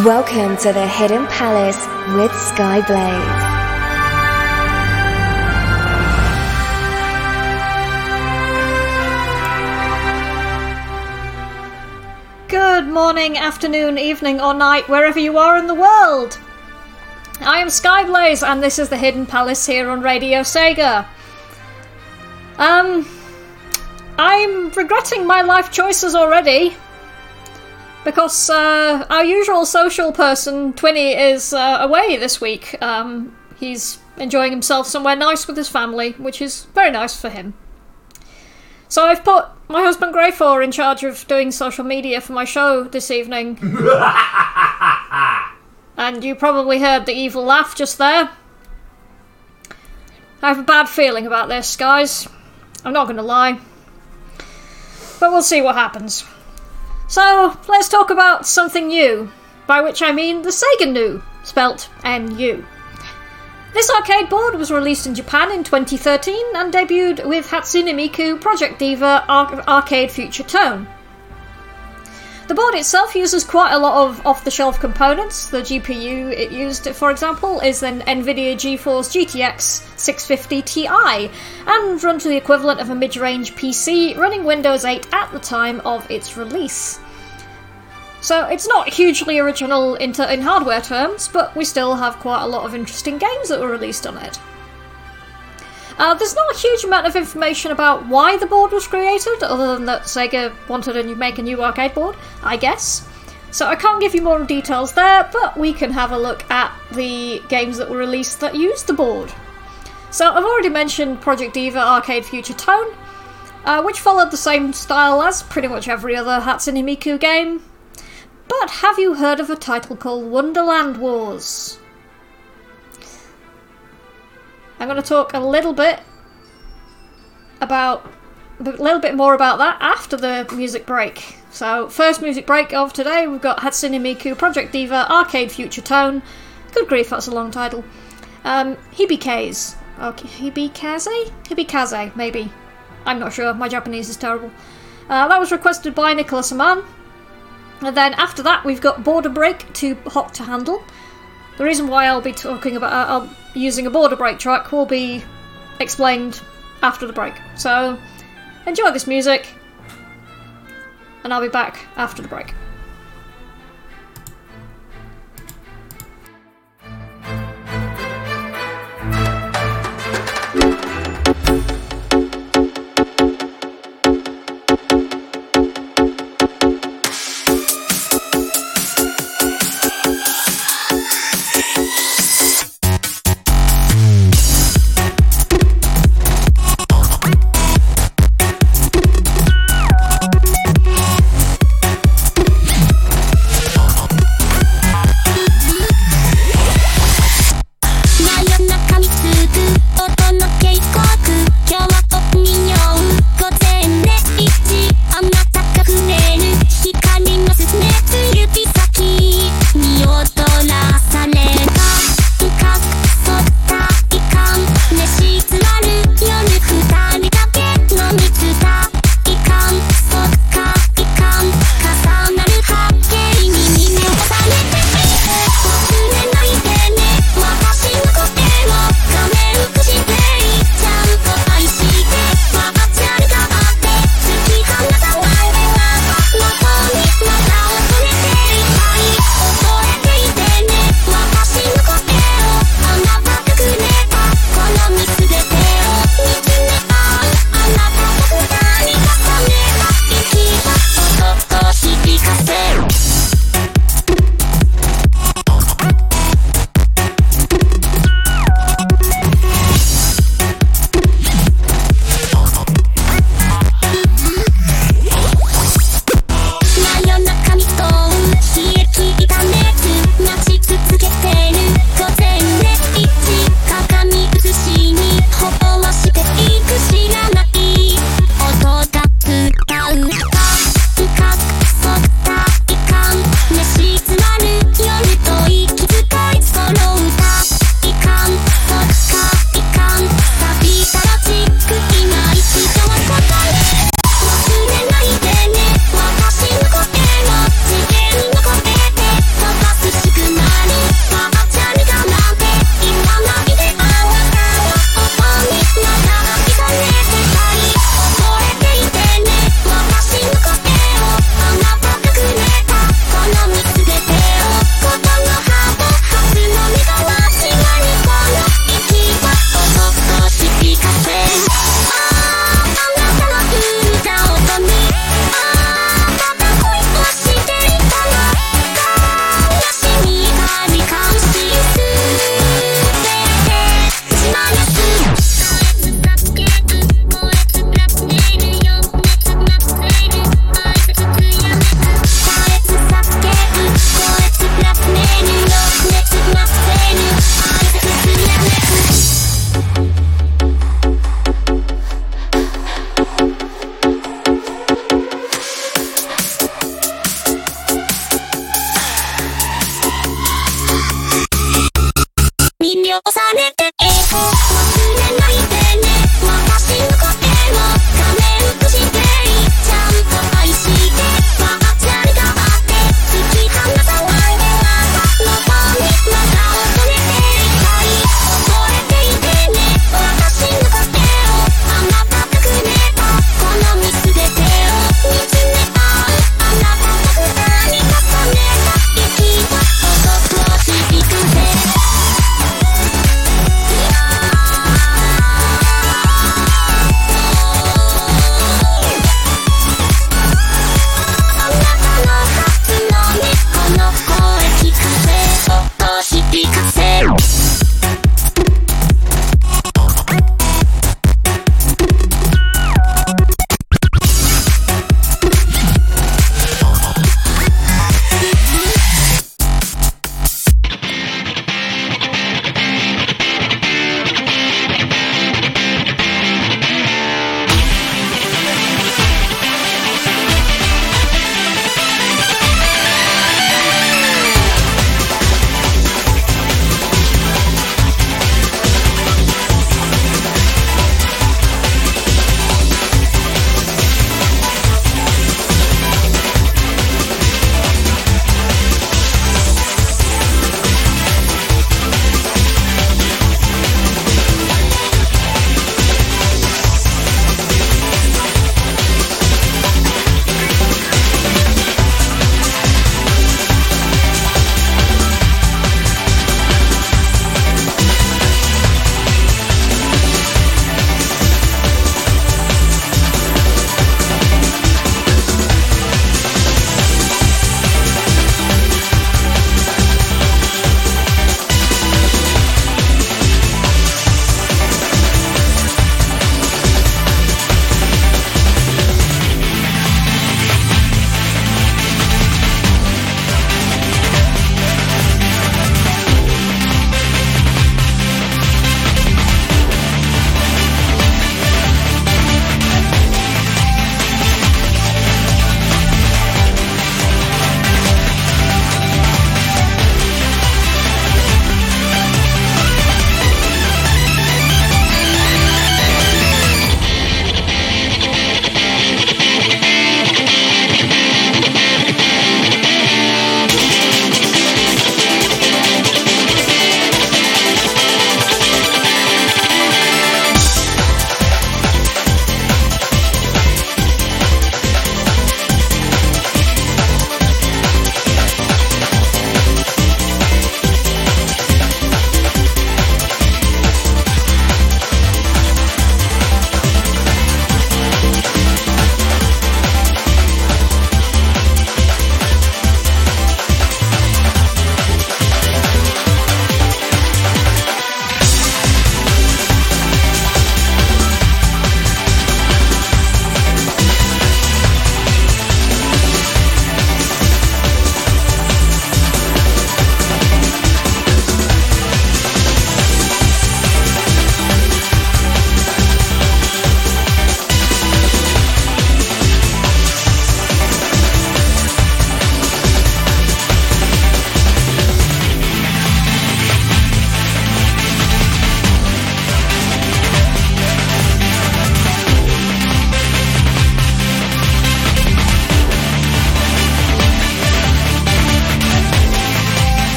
Welcome to The Hidden Palace with Skyblaze. Good morning, afternoon, evening or night, wherever you are in the world. I am Skyblaze and this is The Hidden Palace here on Radio Sega. I'm regretting my life choices already. Because our usual social person, Twinny, is away this week. He's enjoying himself somewhere nice with his family, which is very nice for him. So I've put my husband Greyfor in charge of doing social media for my show this evening. And you probably heard the evil laugh just there. I have a bad feeling about this, guys. I'm not going to lie. But we'll see what happens. So, let's talk about something new, by which I mean the SEGA Nu, spelt N-U. This arcade board was released in Japan in 2013 and debuted with Hatsune Miku Project Diva Arcade Future Tone. The board itself uses quite a lot of off-the-shelf components. The GPU it used, for example, is an NVIDIA GeForce GTX 650 Ti, and run to the equivalent of a mid-range PC running Windows 8 at the time of its release. So it's not hugely original in hardware terms, but we still have quite a lot of interesting games that were released on it. There's not a huge amount of information about why the board was created, other than that Sega wanted to make a new arcade board, I guess. So I can't give you more details there, but we can have a look at the games that were released that used the board. So I've already mentioned Project Diva Arcade Future Tone, which followed the same style as pretty much every other Hatsune Miku game. But have you heard of a title called Wonderland Wars? I'm going to talk a little bit more about that after the music break. So, first music break of today, we've got Hatsune Miku Project Diva Arcade Future Tone. Good grief, that's a long title. Hibikaze. Okay, Hibikaze? Hibikaze, maybe. I'm not sure, my Japanese is terrible. That was requested by Nicolas Aman. And then after that, we've got Border Break, Too Hot to Handle. The reason why I'll be talking about using a Border Break track will be explained after the break. So enjoy this music, and I'll be back after the break.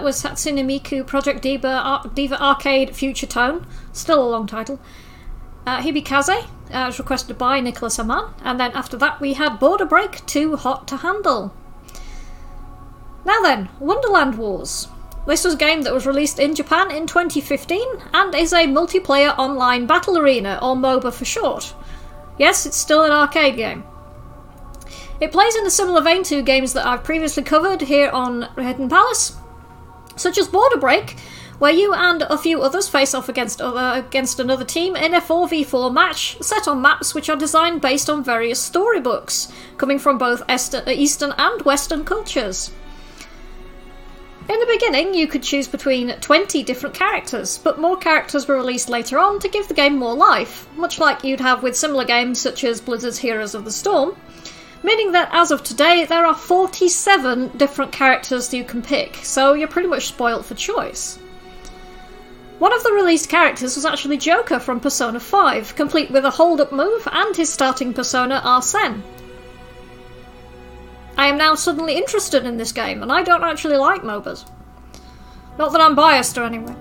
Was Hatsune Miku Project Diva Arcade Future Tone, still a long title. Hibikaze was requested by Nicolas Aman, and then after that we had Border Break, Too Hot to Handle. Now then, Wonderland Wars. This was a game that was released in Japan in 2015 and is a multiplayer online battle arena, or MOBA for short. Yes, it's still an arcade game. It plays in a similar vein to games that I've previously covered here on The Hidden Palace. such as Border Break, where you and a few others face off against another team in a 4v4 match set on maps which are designed based on various storybooks, coming from both Eastern and Western cultures. In the beginning, you could choose between 20 different characters, but more characters were released later on to give the game more life, much like you'd have with similar games such as Blizzard's Heroes of the Storm, meaning that as of today, there are 47 different characters you can pick, so you're pretty much spoilt for choice. One of the released characters was actually Joker from Persona 5, complete with a hold-up move and his starting persona, Arsene. I am now suddenly interested in this game, and I don't actually like MOBAs. Not that I'm biased or anyway.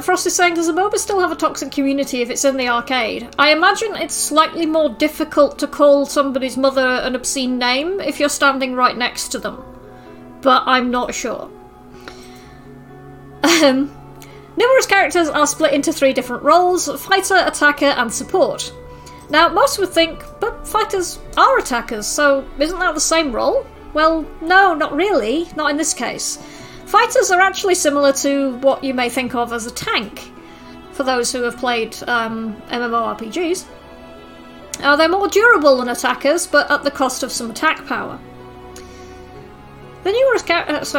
Frost is saying, does a MOBA still have a toxic community if it's in the arcade? I imagine it's slightly more difficult to call somebody's mother an obscene name if you're standing right next to them. But I'm not sure. Numerous characters are split into three different roles: fighter, attacker, and support. Now, most would think, but fighters are attackers, so isn't that the same role? Well, no, not really, not in this case. Fighters are actually similar to what you may think of as a tank, for those who have played MMORPGs. They're more durable than attackers, but at the cost of some attack power. The numerous characters...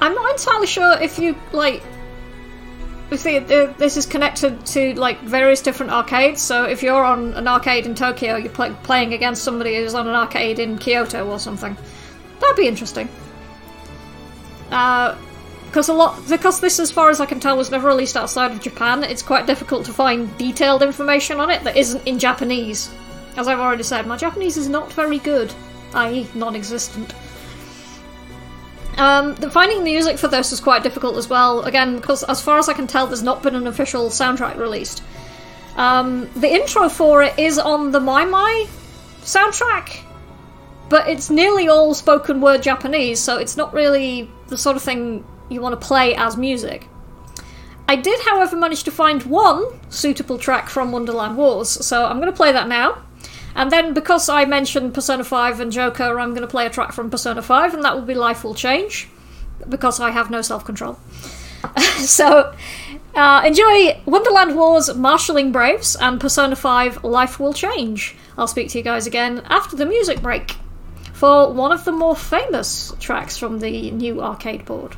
I'm not entirely sure if you, like, this is connected to, like, various different arcades, so if you're on an arcade in Tokyo, you're playing against somebody who's on an arcade in Kyoto or something. That'd be interesting. Because this, as far as I can tell, was never released outside of Japan, it's quite difficult to find detailed information on it that isn't in Japanese. As I've already said, my Japanese is not very good, i.e. non-existent. Finding the music for this was quite difficult as well, again, because as far as I can tell, there's not been an official soundtrack released. The intro for it is on the Mai Mai soundtrack, but it's nearly all spoken word Japanese, so it's not really the sort of thing you want to play as music. I did, however, manage to find one suitable track from Wonderland Wars, so I'm going to play that now. And then, because I mentioned Persona 5 and Joker, I'm going to play a track from Persona 5, and that will be Life Will Change, because I have no self-control. So, enjoy Wonderland Wars, Marshalling Braves, and Persona 5, Life Will Change. I'll speak to you guys again after the music break for one of the more famous tracks from the new arcade board.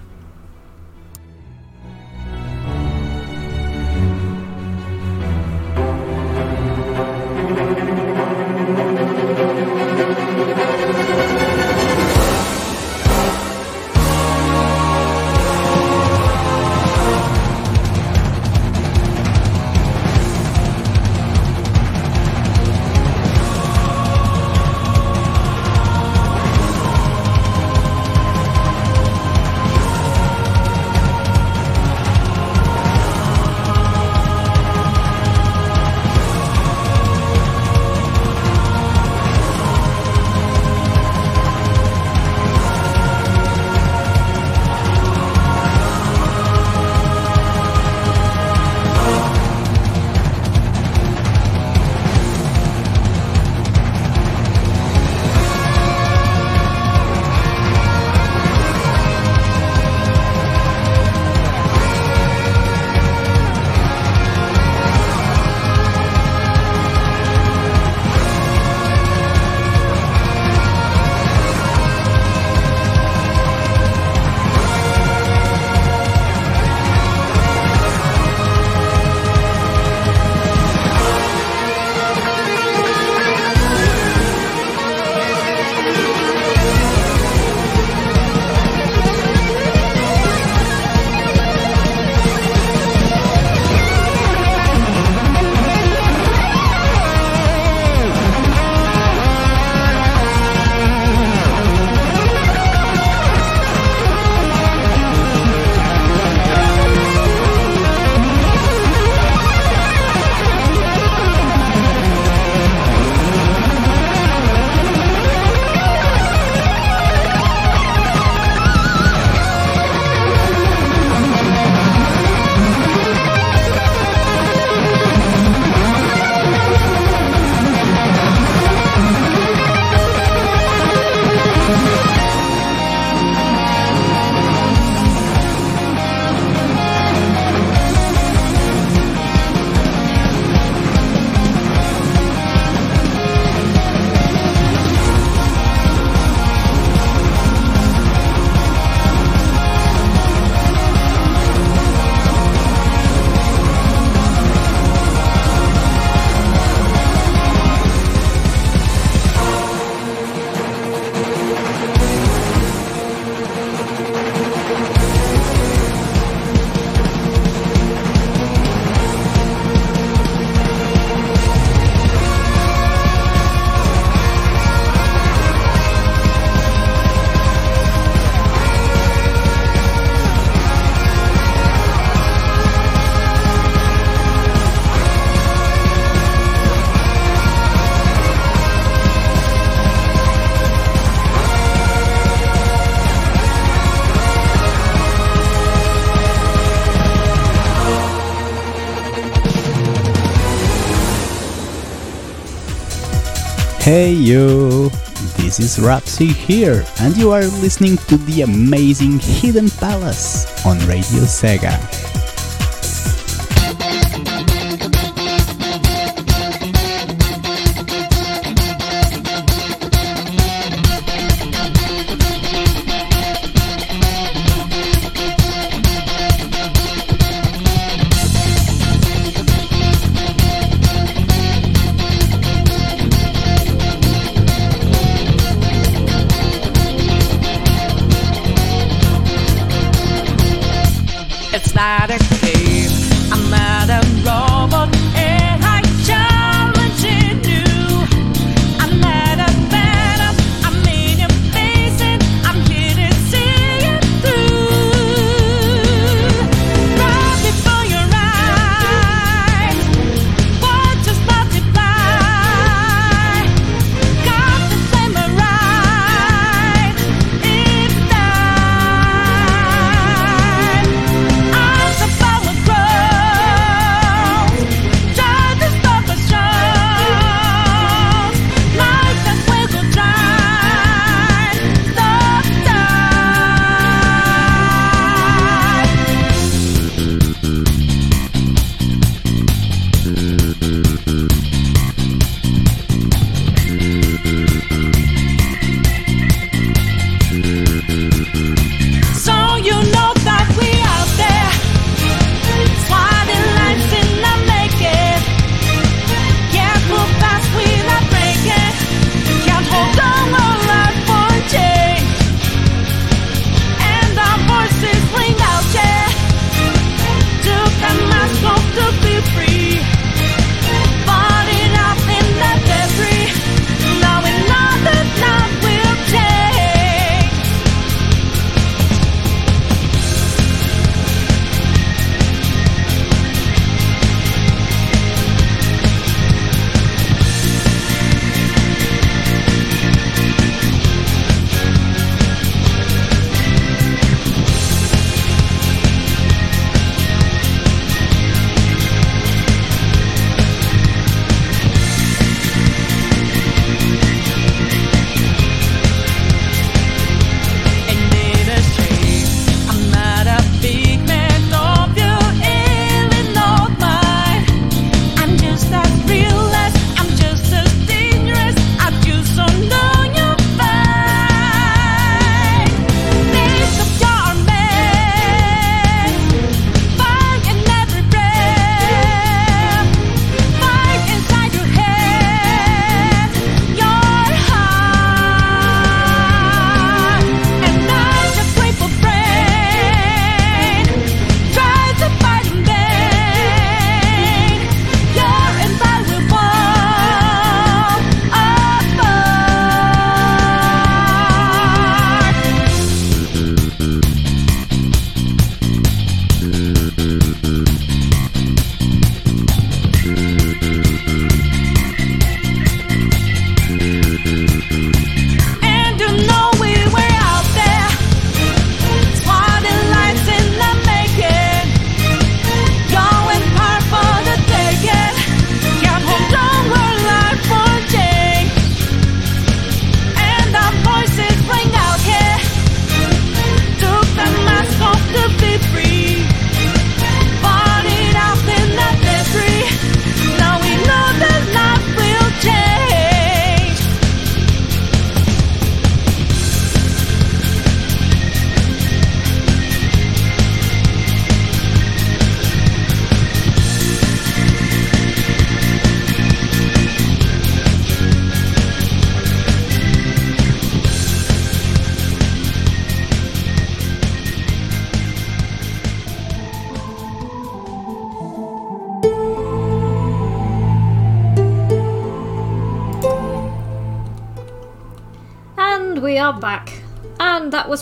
Hey you, this is Rapsy here, and you are listening to the amazing Hidden Palace on Radio Sega.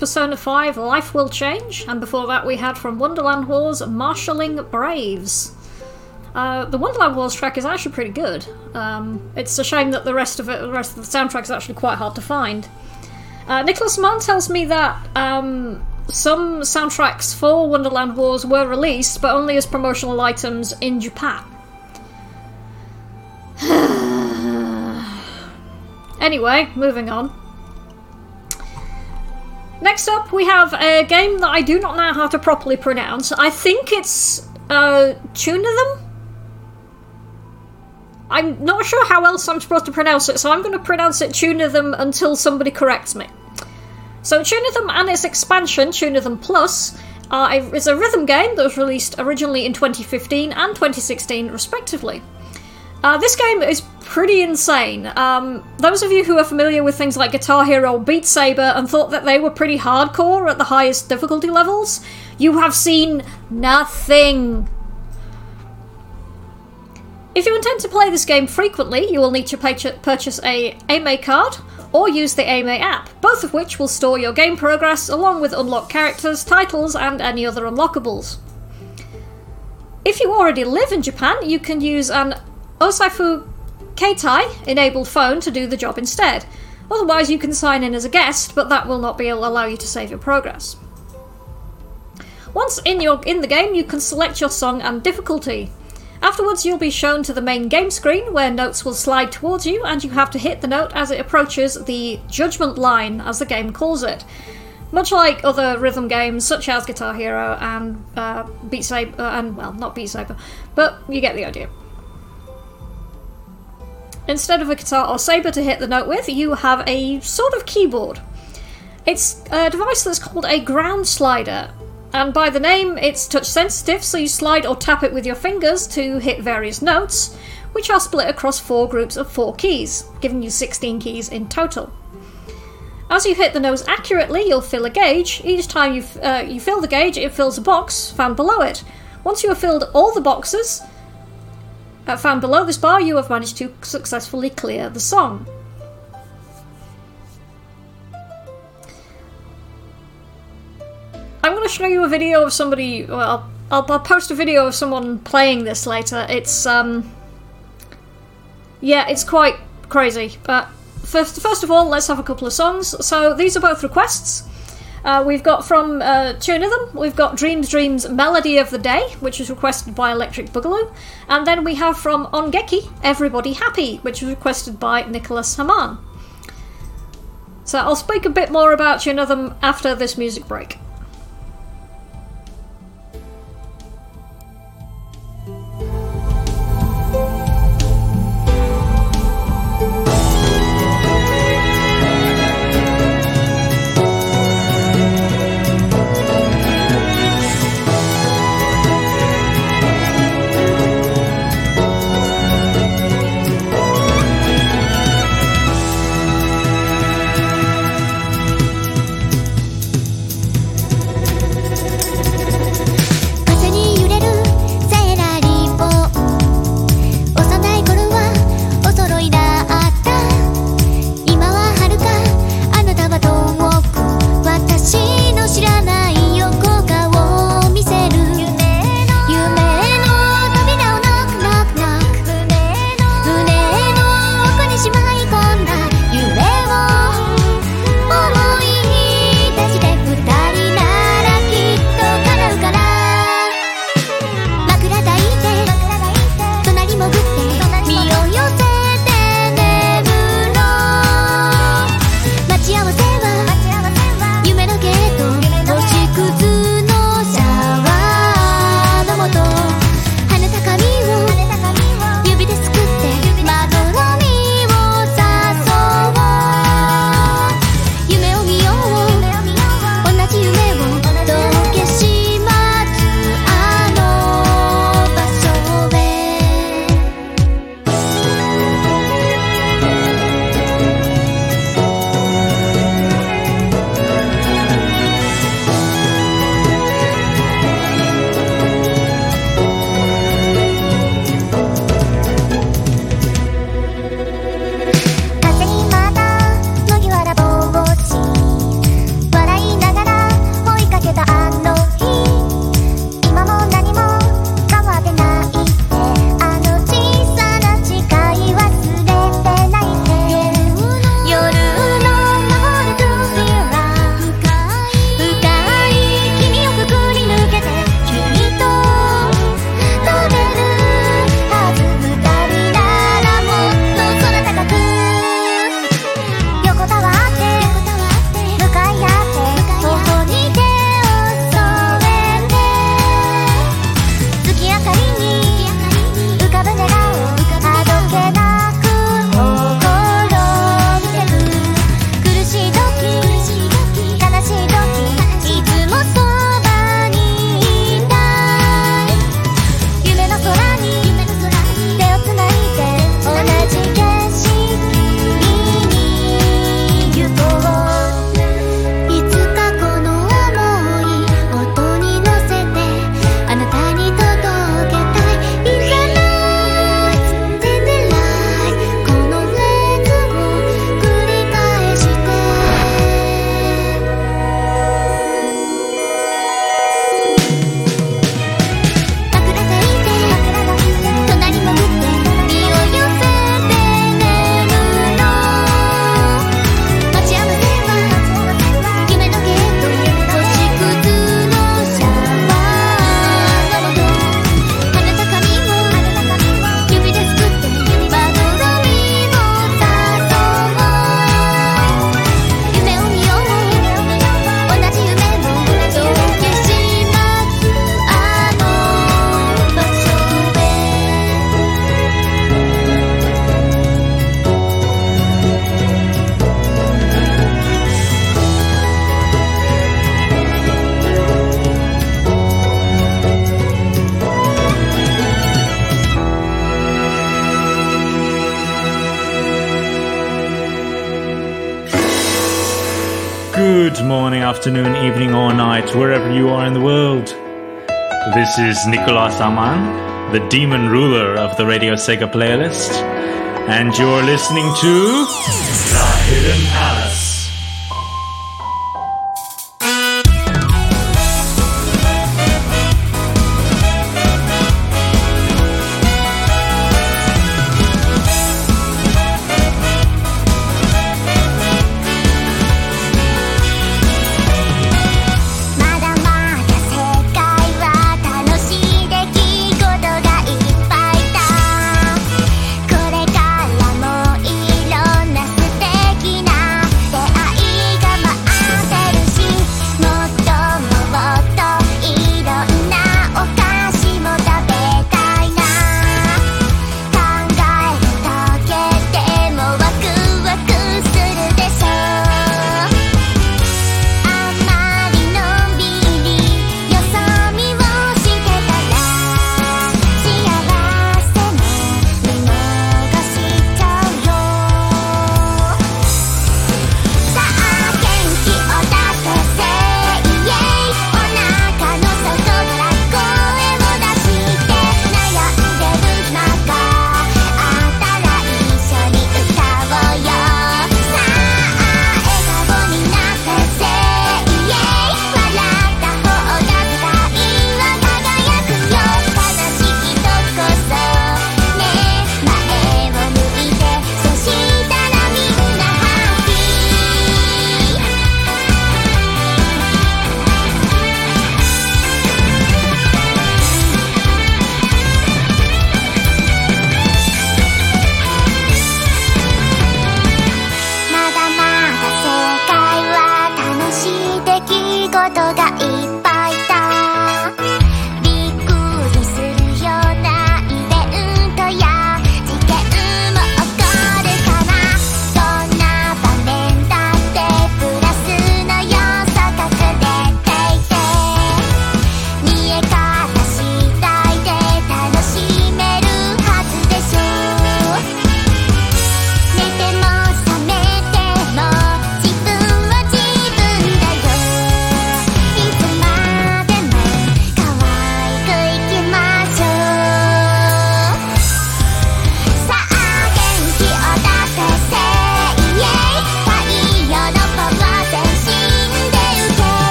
Persona 5, Life Will Change, and before that we had from Wonderland Wars, Marshalling Braves. The Wonderland Wars track is actually pretty good. It's a shame that the rest of the soundtrack is actually quite hard to find. Nicolas Aman tells me that some soundtracks for Wonderland Wars were released, but only as promotional items in Japan. Anyway, moving on. Next up, we have a game that I do not know how to properly pronounce. I think it's Chunithm? I'm not sure how else I'm supposed to pronounce it, so I'm going to pronounce it Chunithm until somebody corrects me. So Chunithm and its expansion, Chunithm Plus, is a rhythm game that was released originally in 2015 and 2016, respectively. This game is pretty insane. Those of you who are familiar with things like Guitar Hero or Beat Saber and thought that they were pretty hardcore at the highest difficulty levels, you have seen nothing. If you intend to play this game frequently, you will need to purchase a Aime card or use the Aime app, both of which will store your game progress along with unlocked characters, titles, and any other unlockables. If you already live in Japan, you can use an Osaifu Keitai enabled phone to do the job instead. Otherwise, you can sign in as a guest, but that will not be able to allow you to save your progress. Once in the game, you can select your song and difficulty. Afterwards, you'll be shown to the main game screen, where notes will slide towards you, and you have to hit the note as it approaches the judgment line, as the game calls it. Much like other rhythm games, such as Guitar Hero and Beat Saber, and, well, not Beat Saber, but you get the idea. Instead of a guitar or saber to hit the note with, you have a sort of keyboard. It's a device that's called a ground slider. And by the name, it's touch sensitive, so you slide or tap it with your fingers to hit various notes, which are split across 4 groups of 4 keys, giving you 16 keys in total. As you hit the notes accurately, you'll fill a gauge. Each time you fill the gauge, it fills a box found below it. Once you have filled all the boxes found below this bar, you have managed to successfully clear the song. I'm going to show you a video of somebody, well, I'll post a video of someone playing this later. It's, yeah, it's quite crazy. But first of all, let's have a couple of songs. So these are both requests. We've got from Chunithm, we've got Dreams Dreams Melody of the Day, which was requested by Electric Boogaloo. And then we have from Ongeki, Everybody Happy, which was requested by Nicolas Aman. So I'll speak a bit more about Chunithm after this music break. morning, afternoon, evening or night, wherever you are in the world. This is Nicolas Aman, the demon ruler of the Radio Sega playlist, and you're listening to The Hidden Palace.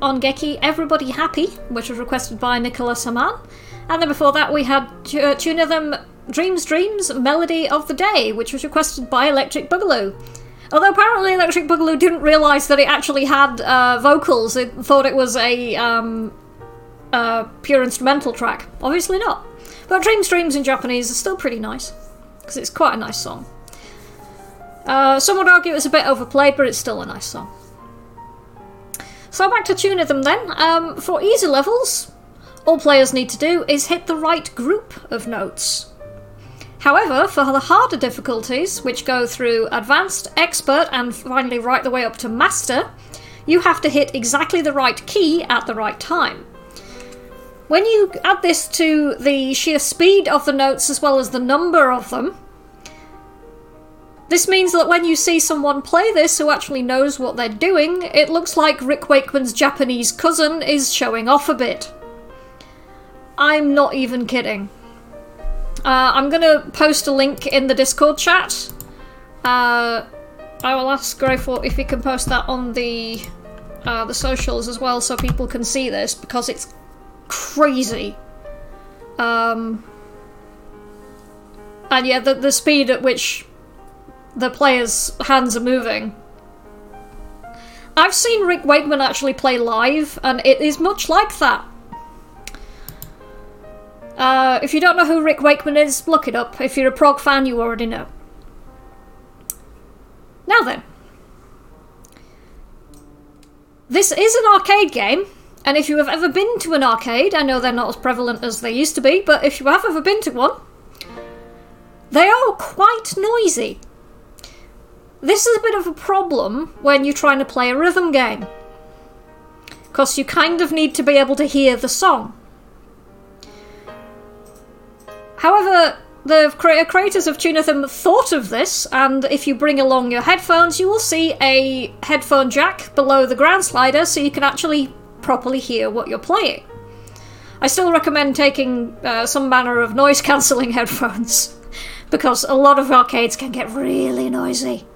Ongeki, Everybody Happy, which was requested by Nicolas Aman. And then before that we had Chunithm Dreams Dreams Melody of the Day, which was requested by Electric Boogaloo. Although apparently Electric Boogaloo didn't realise that it actually had vocals. It thought it was a pure instrumental track. Obviously not. But Dreams Dreams in Japanese is still pretty nice, because it's quite a nice song. Some would argue it's a bit overplayed, but it's still a nice song. So back to Chunithm then. For easy levels, all players need to do is hit the right group of notes. However, for the harder difficulties, which go through Advanced, Expert, and finally right the way up to Master, you have to hit exactly the right key at the right time. When you add this to the sheer speed of the notes as well as the number of them, this means that when you see someone play this who actually knows what they're doing, it looks like Rick Wakeman's Japanese cousin is showing off a bit. I'm not even kidding. I'm going to post a link in the Discord chat. I will ask Greyfor if he can post that on the socials as well so people can see this, because it's crazy. And yeah, the speed at which the player's hands are moving. I've seen Rick Wakeman actually play live, and it is much like that. If you don't know who Rick Wakeman is, look it up. If you're a prog fan, you already know. Now then. This is an arcade game, and if you have ever been to an arcade, I know they're not as prevalent as they used to be, but if you have ever been to one, they are quite noisy. This is a bit of a problem when you're trying to play a rhythm game, because you kind of need to be able to hear the song. However, the creators of Chunithm thought of this, and if you bring along your headphones, you will see a headphone jack below the ground slider so you can actually properly hear what you're playing. I still recommend taking some manner of noise-cancelling headphones, because a lot of arcades can get really noisy.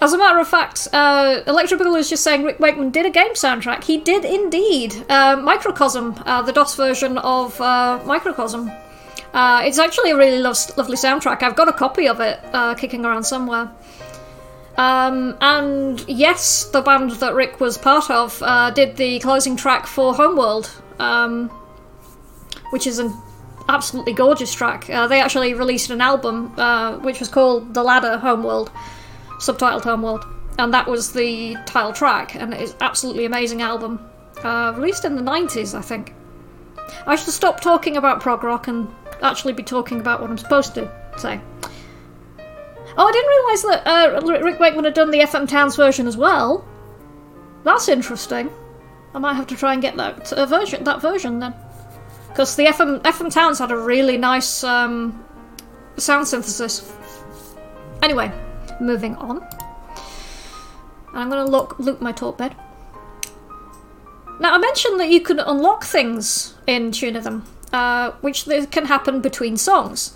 As a matter of fact, Electric Boogaloo is just saying Rick Wakeman did a game soundtrack. He did indeed. Microcosm, the DOS version of Microcosm. It's actually a really lovely soundtrack. I've got a copy of it kicking around somewhere. And yes, the band that Rick was part of did the closing track for Homeworld, which is an absolutely gorgeous track. They actually released an album which was called The Ladder, Homeworld. Subtitled Homeworld, and that was the title track, and it's an absolutely amazing album. Released in the 90s, I think. I should stop talking about prog rock and actually be talking about what I'm supposed to say. Oh, I didn't realise that Rick Wakeman had done the FM Towns version as well. That's interesting. I might have to try and get that version then. Because the FM Towns had a really nice sound synthesis. Anyway. Moving on. I'm going to loot my top bed. Now, I mentioned that you can unlock things in Chunithm, which can happen between songs.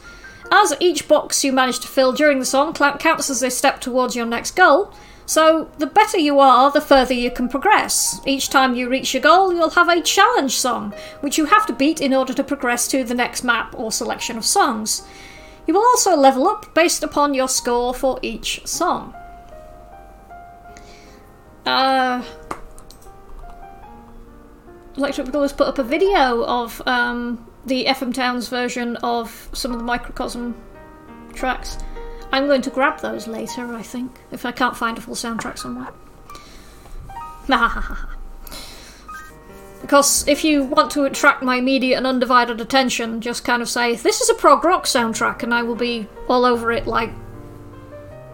As each box you manage to fill during the song counts as a step towards your next goal, so the better you are, the further you can progress. Each time you reach your goal, you'll have a challenge song, which you have to beat in order to progress to the next map or selection of songs. You will also level up based upon your score for each song. Electric Boogaloo has put up a video of the FM Towns version of some of the Microcosm tracks. I'm going to grab those later, I think, if I can't find a full soundtrack somewhere. Because if you want to attract my immediate and undivided attention, just kind of say, this is a prog rock soundtrack, and I will be all over it like...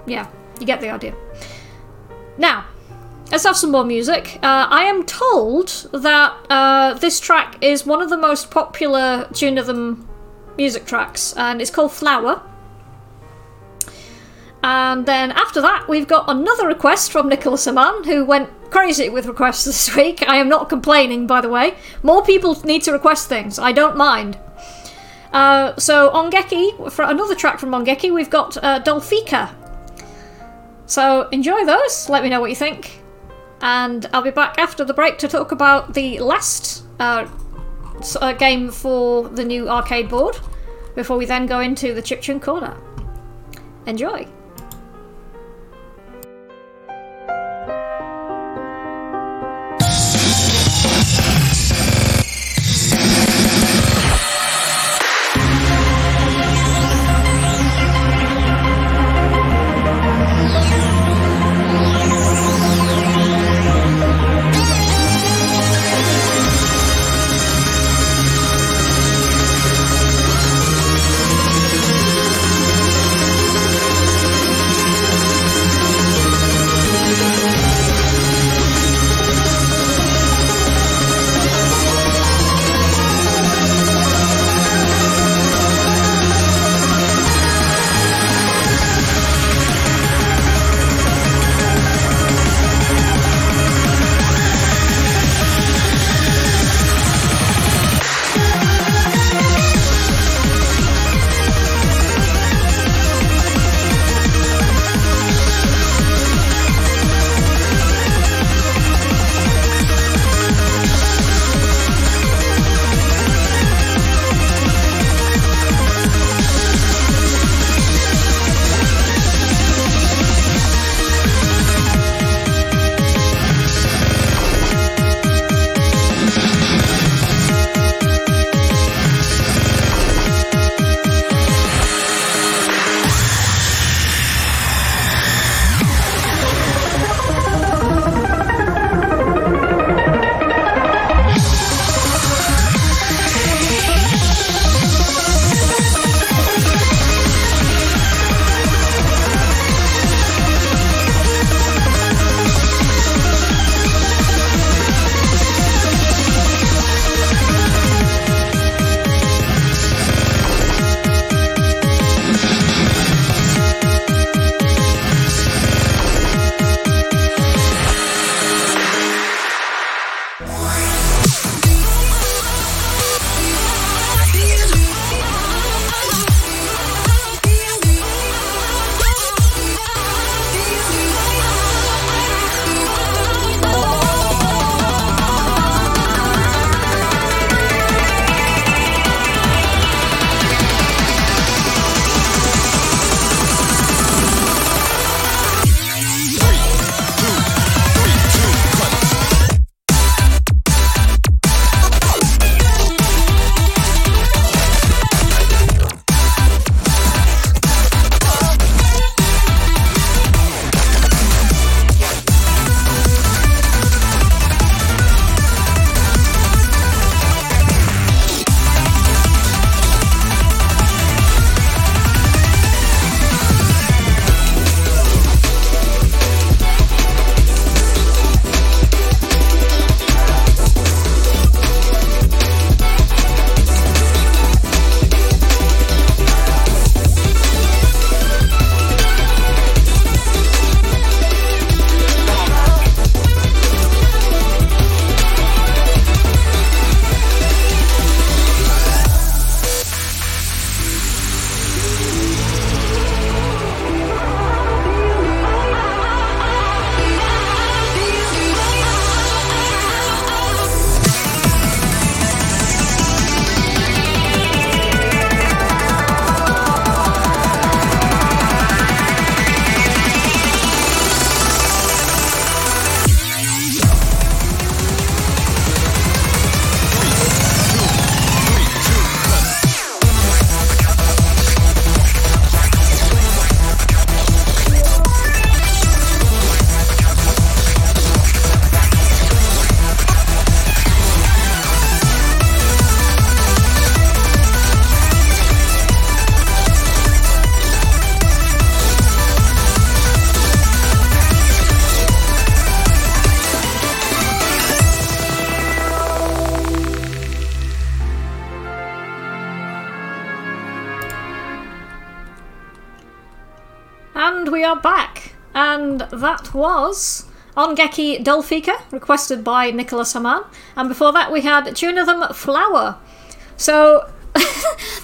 Yeah, you get the idea. Now, let's have some more music. I am told that this track is one of the most popular Chunithm music tracks, and it's called Flower. And then after that, we've got another request from Nicolas Aman, who went crazy with requests this week. I am not complaining, by the way. More people need to request things. I don't mind. So Ongeki, for another track from Ongeki, we've got Dolfika. So enjoy those. Let me know what you think. And I'll be back after the break to talk about the last game for the new arcade board, before we then go into the Chip Tune Corner. Enjoy. are back, and that was Ongeki Dolfika, requested by Nicolas Aman, and before that we had Chunithm Flower. So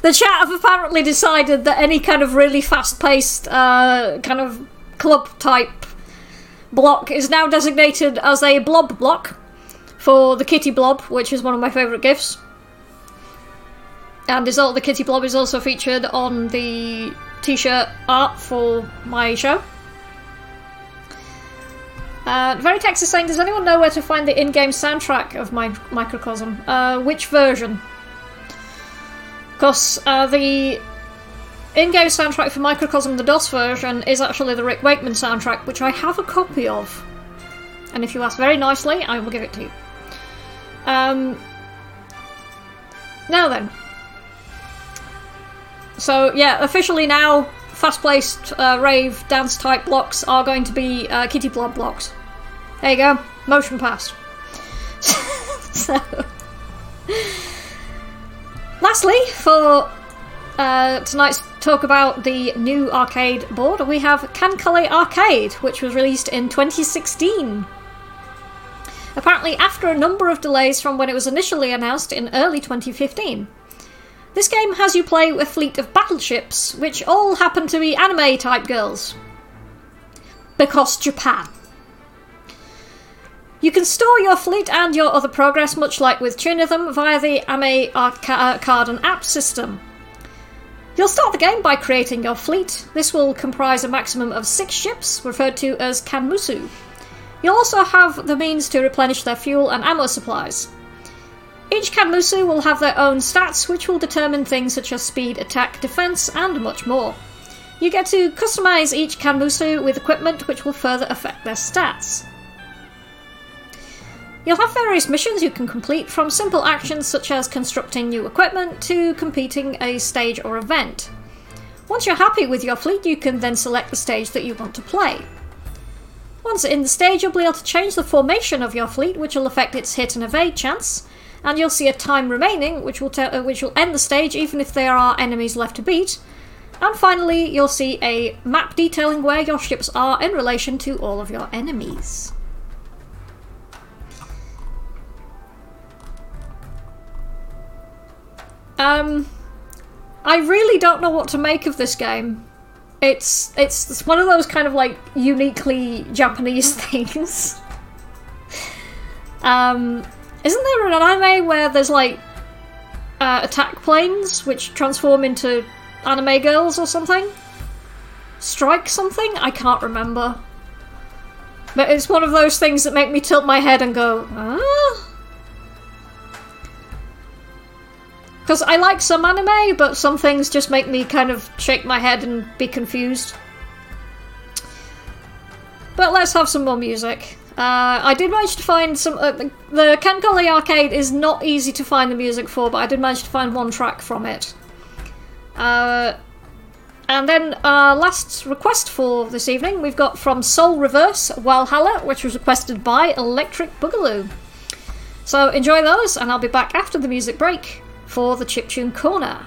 the chat have apparently decided that any kind of really fast-paced kind of club-type block is now designated as a blob block for the Kitty Blob, which is one of my favourite gifs. And the Kitty Blob is also featured on the t-shirt art for my show. Veritex is saying, does anyone know where to find the in-game soundtrack of my Microcosm? Which version? Because the in-game soundtrack for Microcosm, the DOS version, is actually the Rick Wakeman soundtrack, which I have a copy of. And if you ask very nicely, I will give it to you. Now then. So, yeah, officially now, fast-paced rave dance-type blocks are going to be Kitty Blob blocks. There you go. Motion passed. So, lastly, for tonight's talk about the new arcade board, we have KanColle Arcade, which was released in 2016. Apparently after a number of delays from when it was initially announced in early 2015. This game has you play a fleet of battleships, which all happen to be anime-type girls. Because Japan. You can store your fleet and your other progress, much like with Chunithm, via the Aime card and app system. You'll start the game by creating your fleet. This will comprise a maximum of 6 ships, referred to as Kanmusu. You'll also have the means to replenish their fuel and ammo supplies. Each Kanmusu will have their own stats, which will determine things such as speed, attack, defense, and much more. You get to customize each Kanmusu with equipment which will further affect their stats. You'll have various missions you can complete, from simple actions such as constructing new equipment to completing a stage or event. Once you're happy with your fleet, you can then select the stage that you want to play. Once in the stage, you'll be able to change the formation of your fleet, which will affect its hit and evade chance. And you'll see a time remaining, which will end the stage even if there are enemies left to beat. And finally, you'll see a map detailing where your ships are in relation to all of your enemies. I really don't know what to make of this game. It's one of those kind of like uniquely Japanese things. Isn't there an anime where there's like attack planes which transform into anime girls or something? Strike something? I can't remember. But it's one of those things that make me tilt my head and go, ah? Because I like some anime, but some things just make me kind of shake my head and be confused. But let's have some more music. I did manage to find some... the KanColle Arcade is not easy to find the music for, but I did manage to find one track from it. And then our last request for this evening, we've got from Soul Reverse Walhalla, which was requested by Electric Boogaloo. So enjoy those, and I'll be back after the music break for the Chiptune Corner.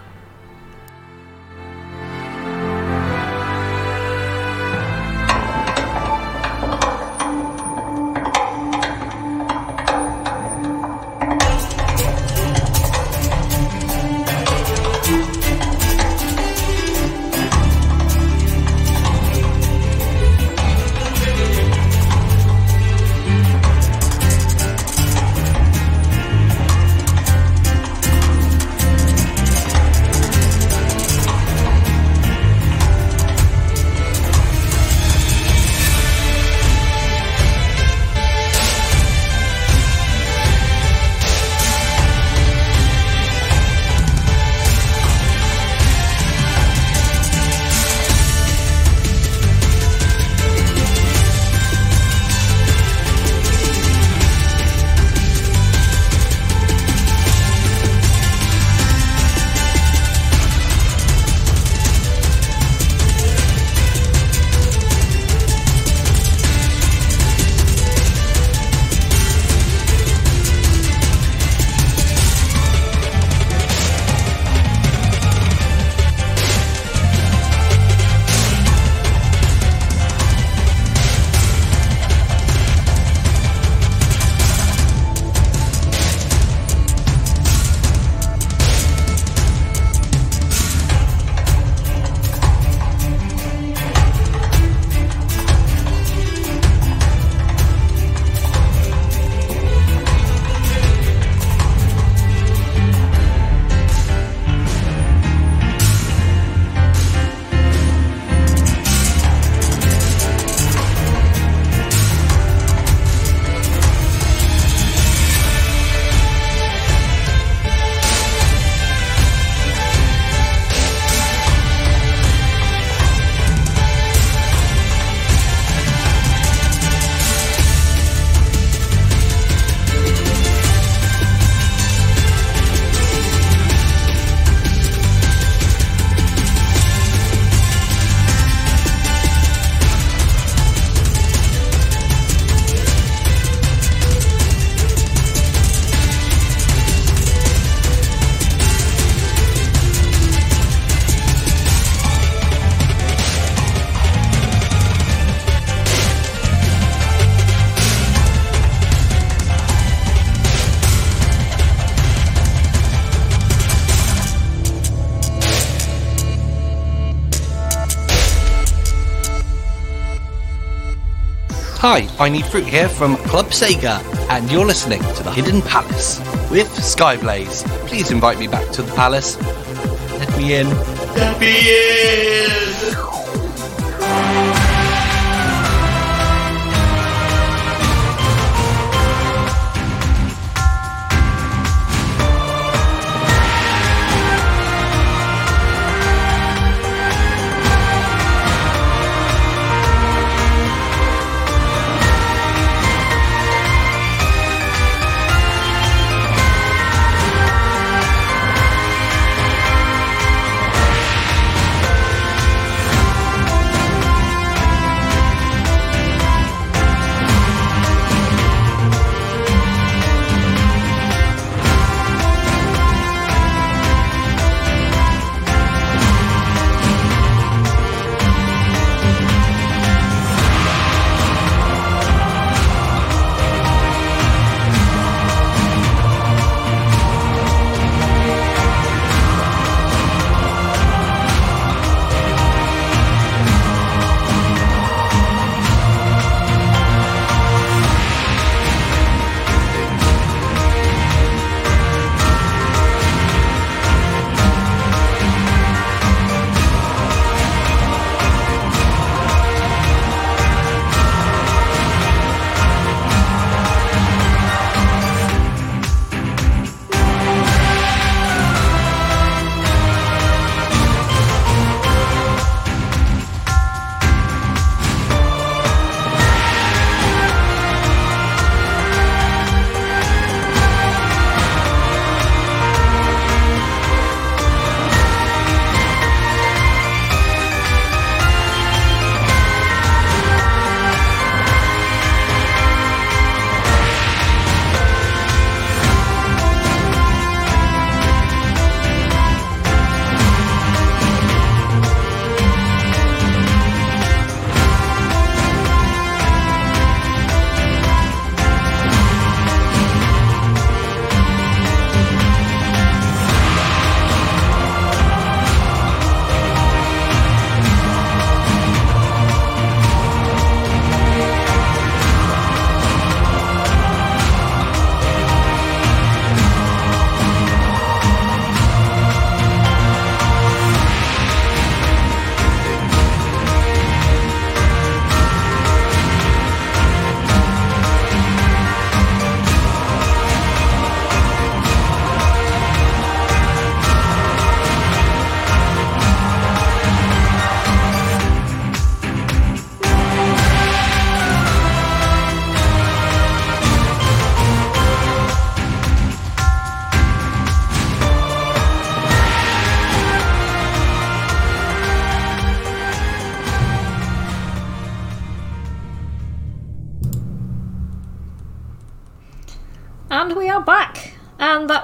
Hi, I Need Fruit here from Club Sega, and you're listening to The Hidden Palace with Skyblaze. Please invite me back to the palace. Let me in. Let me in!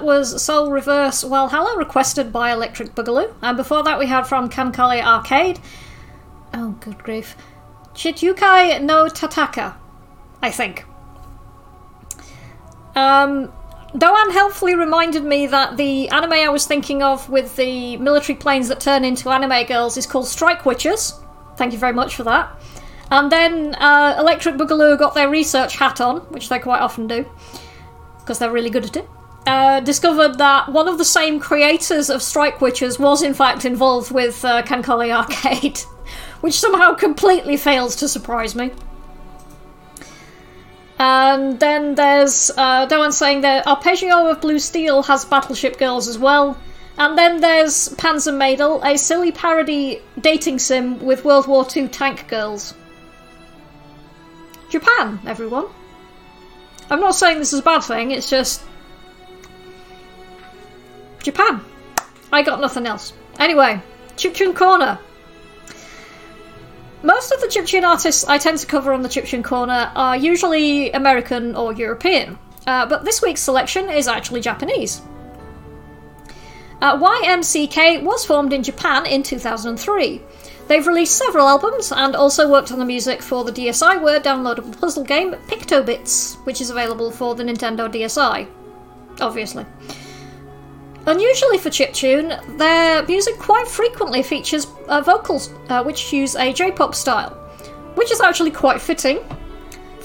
Was Soul Reverse Walhalla, requested by Electric Boogaloo. And before that we had from KanColle Arcade, oh good grief, Chichukai no Tataka, I think. Doan helpfully reminded me that the anime I was thinking of with the military planes that turn into anime girls is called Strike Witches. Thank you very much for that. And then Electric Boogaloo got their research hat on, which they quite often do, because they're really good at it. Discovered that one of the same creators of Strike Witches was in fact involved with KanColle Arcade, which somehow completely fails to surprise me. And then there's Doan saying that Arpeggio of Blue Steel has Battleship Girls as well. And then there's Panzer Maedel, a silly parody dating sim with World War II tank girls. Japan, everyone. I'm not saying this is a bad thing, it's just... Japan. I got nothing else. Anyway, Chiptune Corner. Most of the Chiptune artists I tend to cover on the Chiptune Corner are usually American or European, but this week's selection is actually Japanese. YMCK was formed in Japan in 2003. They've released several albums and also worked on the music for the DSiWare downloadable puzzle game Pictobits, which is available for the Nintendo DSi, obviously. Unusually for chiptune, their music quite frequently features vocals which use a J-pop style, which is actually quite fitting,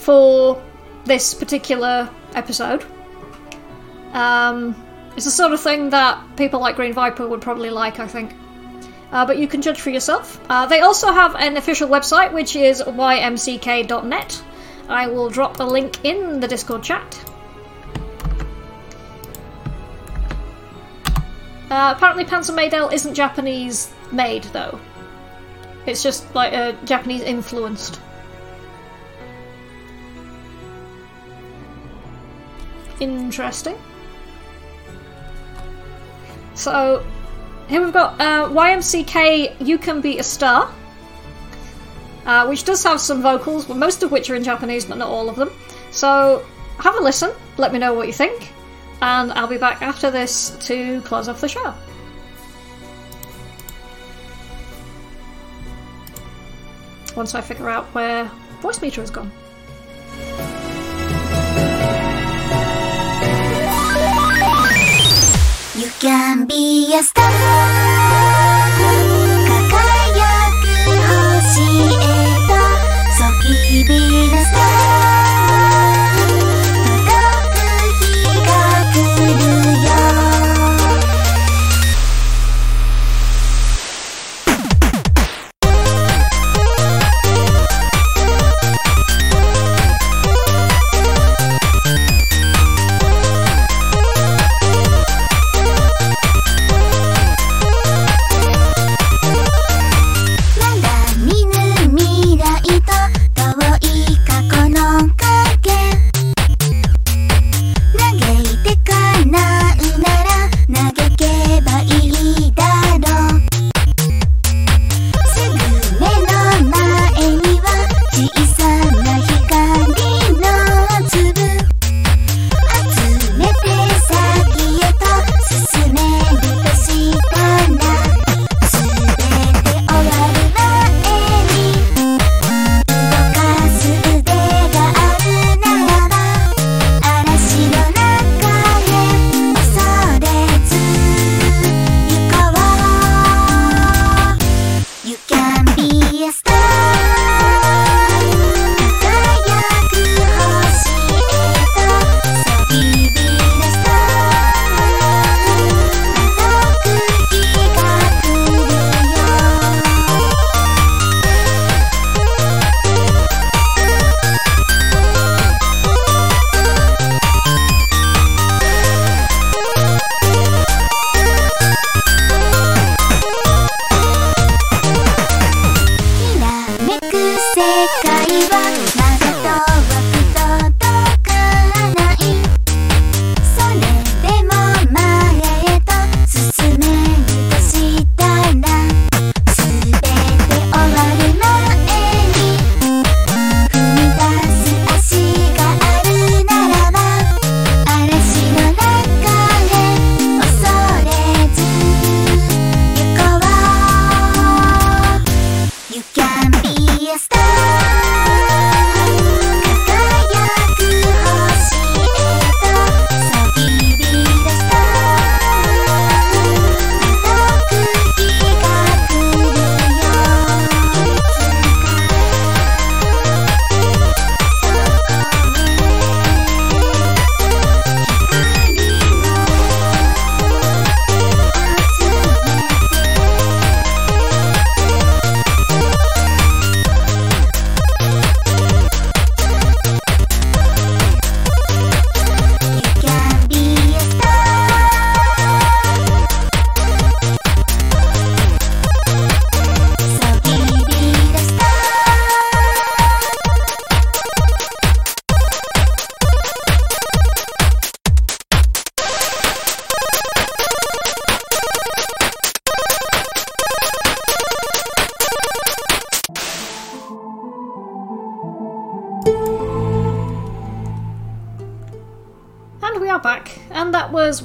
for this particular episode. It's the sort of thing that people like Green Viper would probably like, I think. But you can judge for yourself. They also have an official website, which is ymck.net. I will drop a link in the Discord chat. Apparently Panzer Maedel isn't Japanese made, though. It's just like a Japanese influenced. Interesting. So here we've got YMCK, You Can Be a Star, which does have some vocals, but most of which are in Japanese, but not all of them. So have a listen, let me know what you think, and I'll be back after this to close off the show. Once I figure out where voice meter has gone. You can be a star, 輝く星へと、そきびるスター。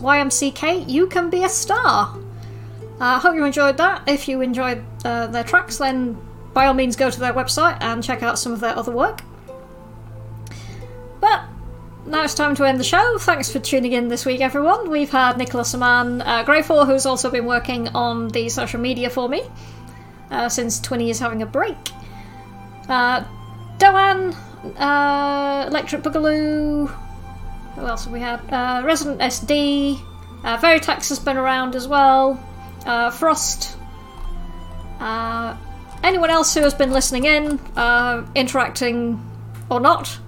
YMCK, You Can Be a Star. I hope you enjoyed that. If you enjoyed their tracks, then by all means go to their website and check out some of their other work. But now it's time to end the show. Thanks for tuning in this week, everyone. We've had Nicolas Aman, Greyfor, who's also been working on the social media for me since Twinny is having a break. Doan, Electric Boogaloo. What else have we had? Resident SD. Veritax has been around as well. Frost. Anyone else who has been listening in, interacting or not,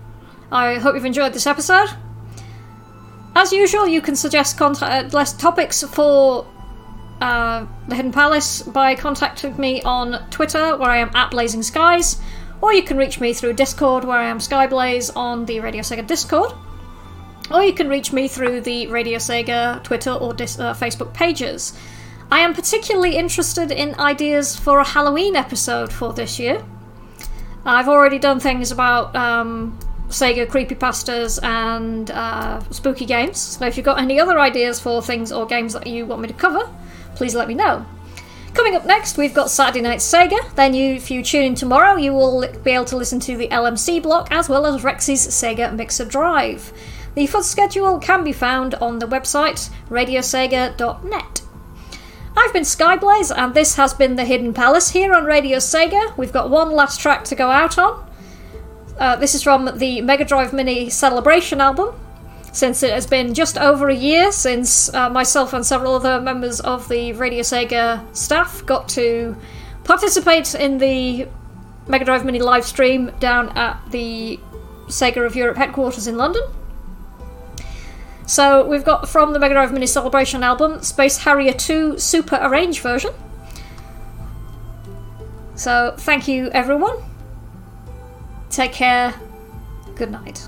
I hope you've enjoyed this episode. As usual, you can suggest topics for The Hidden Palace by contacting me on Twitter, where I am at Blazing Skies, or you can reach me through Discord, where I am Skyblaze on the Radio Sega Discord, or you can reach me through the Radio Sega Twitter or Facebook pages. I am particularly interested in ideas for a Halloween episode for this year. I've already done things about Sega creepypastas and spooky games, so if you've got any other ideas for things or games that you want me to cover, please let me know. Coming up next, we've got Saturday Night Sega. Then if you tune in tomorrow, you will be able to listen to the LMC block as well as Rexy's Sega Mixer Drive. The full schedule can be found on the website radiosega.net. I've been Skyblaze, and this has been The Hidden Palace here on Radio Sega. We've got one last track to go out on. This is from the Mega Drive Mini Celebration album. Since it has been just over a year since myself and several other members of the Radio Sega staff got to participate in the Mega Drive Mini live stream down at the Sega of Europe headquarters in London. So we've got from the Mega Drive Mini Celebration album, Space Harrier 2 Super Arrange version. So thank you everyone. Take care. Good night.